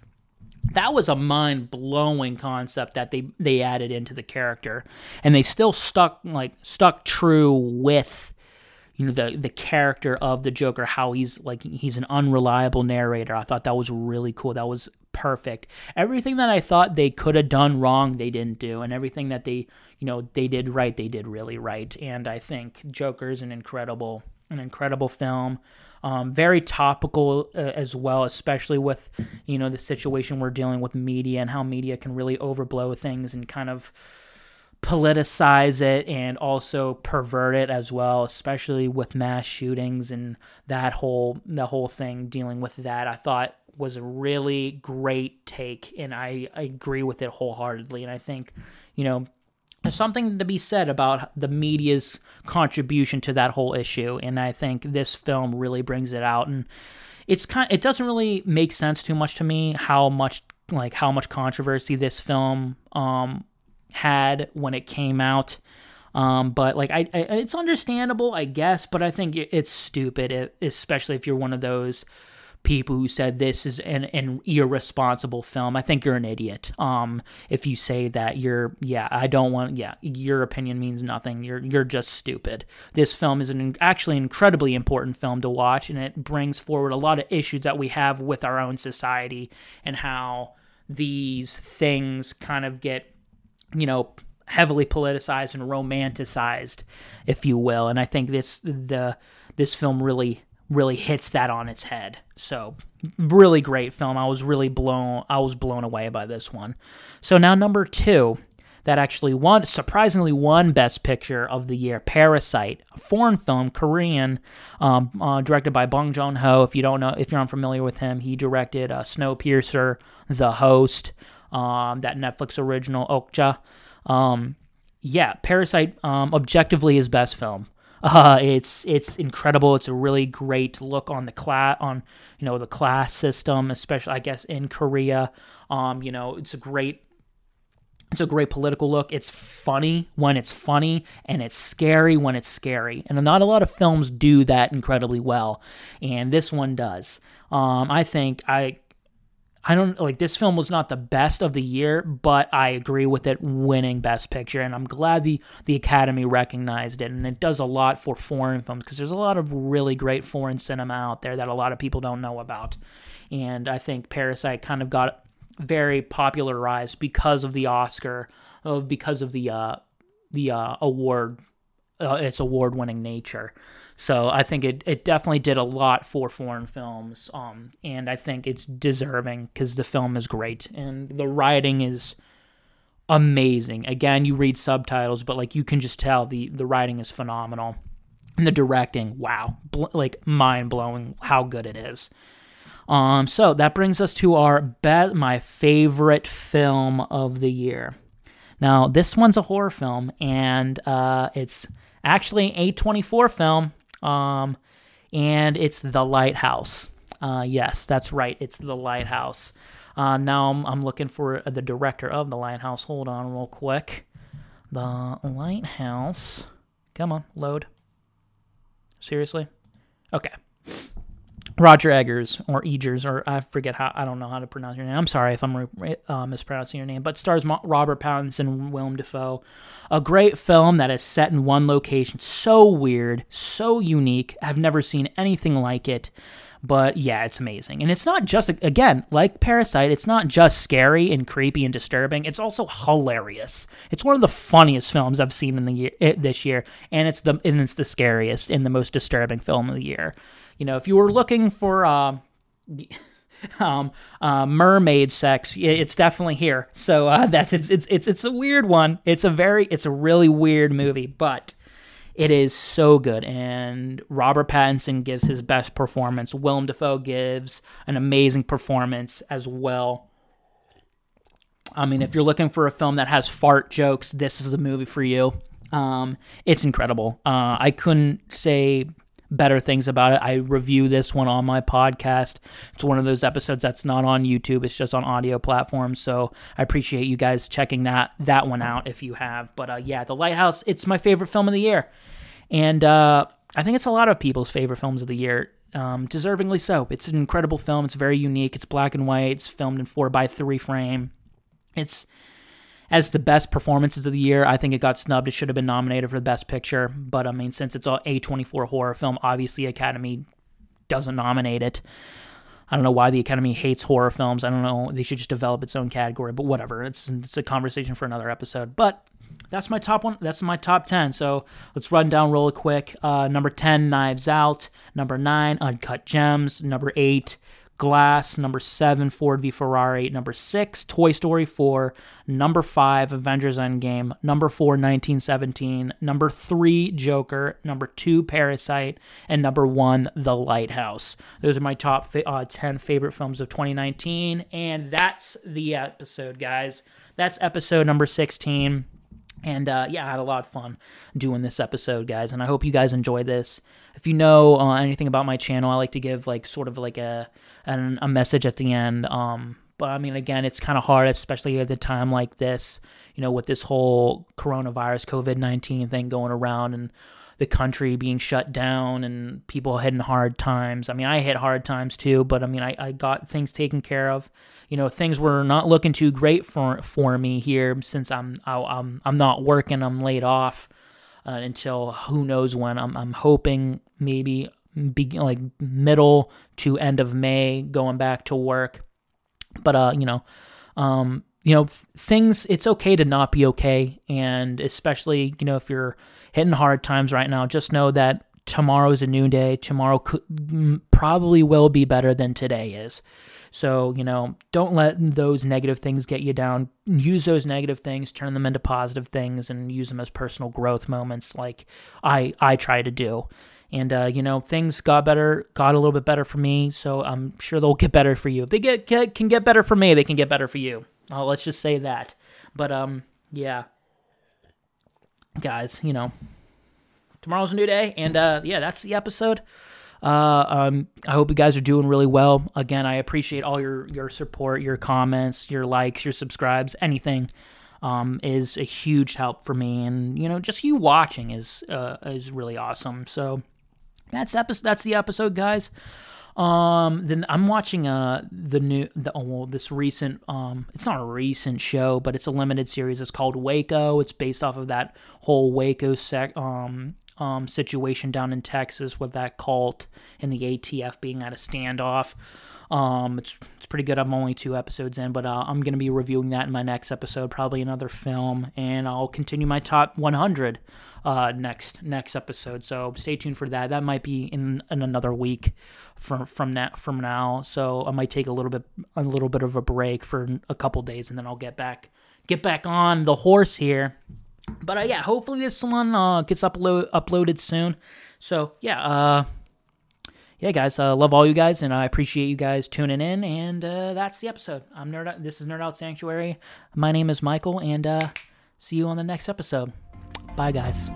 a mind-blowing concept that they added into the character. And they still stuck true with the character of the Joker, how he's an unreliable narrator. I thought that was really cool. That was perfect. Everything that I thought they could have done wrong, they didn't do, and everything that they did right, they did really right. And I think Joker is an incredible an incredible film. Very topical as well, especially with, you know, the situation we're dealing with media and how media can really overblow things and kind of politicize it and also pervert it as well, especially with mass shootings and the whole thing dealing with that. I thought was a really great take, and I agree with it wholeheartedly. And I think, you know, there's something to be said about the media's contribution to that whole issue, and I think this film really brings it out. And it doesn't really make sense too much to me how much controversy this film had when it came out, but it's understandable, I guess, but I think it's stupid, especially if you're one of those people who said this is an irresponsible film. I think you're an idiot if you say that. Your opinion means nothing. You're just stupid. This film is actually an incredibly important film to watch, and it brings forward a lot of issues that we have with our own society and how these things kind of get, you know, heavily politicized and romanticized, if you will. And I think this film really hits that on its head. So really great film. I was blown away by this one. So now number two, that actually surprisingly won Best Picture of the year, Parasite, a foreign film, Korean, directed by Bong Joon-ho. If you're unfamiliar with him, he directed Snowpiercer, The Host, that Netflix original, Okja. Parasite objectively is best film. It's incredible. It's a really great look on the class system, especially I guess in Korea. It's a great political look. It's funny when it's funny, and it's scary when it's scary. And not a lot of films do that incredibly well, and this one does. This film was not the best of the year, but I agree with it winning Best Picture, and I'm glad the Academy recognized it, and it does a lot for foreign films, because there's a lot of really great foreign cinema out there that a lot of people don't know about, and I think Parasite kind of got very popularized because of the Oscar, because of the award, its award-winning nature. So I think it definitely did a lot for foreign films, and I think it's deserving because the film is great, and the writing is amazing. Again, you read subtitles, but you can just tell the writing is phenomenal, and the directing, wow, mind-blowing how good it is. So that brings us to our my favorite film of the year. Now, this one's a horror film, and it's actually an A24 film. And it's The Lighthouse. Yes, that's right. It's The Lighthouse. Now I'm looking for the director of The Lighthouse. Hold on real quick. The Lighthouse. Come on, load. Seriously? Okay. Roger Eggers, or Egers, or I don't know how to pronounce your name. I'm sorry if I'm mispronouncing your name, but stars Robert Pattinson and Willem Dafoe. A great film that is set in one location. So weird, so unique. I've never seen anything like it, but yeah, it's amazing. And it's not just, again, like Parasite, it's not just scary and creepy and disturbing. It's also hilarious. It's one of the funniest films I've seen in this year, and it's the scariest and the most disturbing film of the year. You know, if you were looking for mermaid sex, it's definitely here. So it's a weird one. It's a really weird movie, but it is so good. And Robert Pattinson gives his best performance. Willem Dafoe gives an amazing performance as well. I mean, if you're looking for a film that has fart jokes, this is the movie for you. It's incredible. I couldn't say better things about it. I review this one on my podcast. It's one of those episodes that's not on YouTube. It's just on audio platforms. So I appreciate you guys checking that one out if you have. But The Lighthouse, it's my favorite film of the year. And I think it's a lot of people's favorite films of the year. Deservingly so. It's an incredible film. It's very unique. It's black and white. It's filmed in 4x3 frame. It's as the best performances of the year. I think it got snubbed. It should have been nominated for the Best Picture. But, I mean, since it's an A24 horror film, obviously Academy doesn't nominate it. I don't know why the Academy hates horror films. I don't know. They should just develop its own category, but whatever. It's a conversation for another episode. But that's my top one. That's my top 10. So let's run down real quick. Number 10, Knives Out. Number 9, Uncut Gems. Number 8, Glass. Number 7, Ford v Ferrari. Number 6, Toy Story 4. Number 5, Avengers Endgame. Number 4, 1917. Number 3, Joker. Number 2, Parasite. And number 1, The Lighthouse. Those are my top 10 favorite films of 2019. And that's the episode, guys. That's episode number 16. And yeah, I had a lot of fun doing this episode, guys. And I hope you guys enjoyed this. If you know anything about my channel, I like to give like sort of like a message at the end. But I mean, again, it's kind of hard, especially at a time like this, you know, with this whole coronavirus, COVID-19 thing going around and the country being shut down and people hitting hard times. I mean, I hit hard times too, but I mean, I got things taken care of. You know, things were not looking too great for me here since I'm not working. I'm laid off until who knows when. I'm hoping maybe like middle to end of May going back to work. But things, it's okay to not be okay. And especially, you know, if you're hitting hard times right now, just know that tomorrow's a new day. Tomorrow probably will be better than today is. So, you know, don't let those negative things get you down. Use those negative things, turn them into positive things, and use them as personal growth moments like I try to do. And, things got a little bit better for me, so I'm sure they'll get better for you. If they can get better for me, they can get better for you. Oh, let's just say that. But, yeah, guys, you know, tomorrow's a new day, and, yeah, that's the episode. I hope you guys are doing really well. Again, I appreciate all your support, your comments, your likes, your subscribes, anything, is a huge help for me. And, you know, just you watching is really awesome. So that's the episode, guys. Then I'm watching, this recent, it's not a recent show, but it's a limited series. It's called Waco. It's based off of that whole Waco situation down in Texas with that cult and the ATF being at a standoff. It's pretty good. I'm only 2 episodes in, but I'm going to be reviewing that in my next episode, probably another film, and I'll continue my top 100 next episode. So stay tuned for that. That might be in another week from now. So I might take a little bit of a break for a couple days, and then I'll get back on the horse here. But yeah, hopefully this one gets uploaded soon. So yeah, guys, love all you guys, and I appreciate you guys tuning in. And that's the episode. This is Nerd Out Sanctuary. My name is Michael, and see you on the next episode. Bye, guys.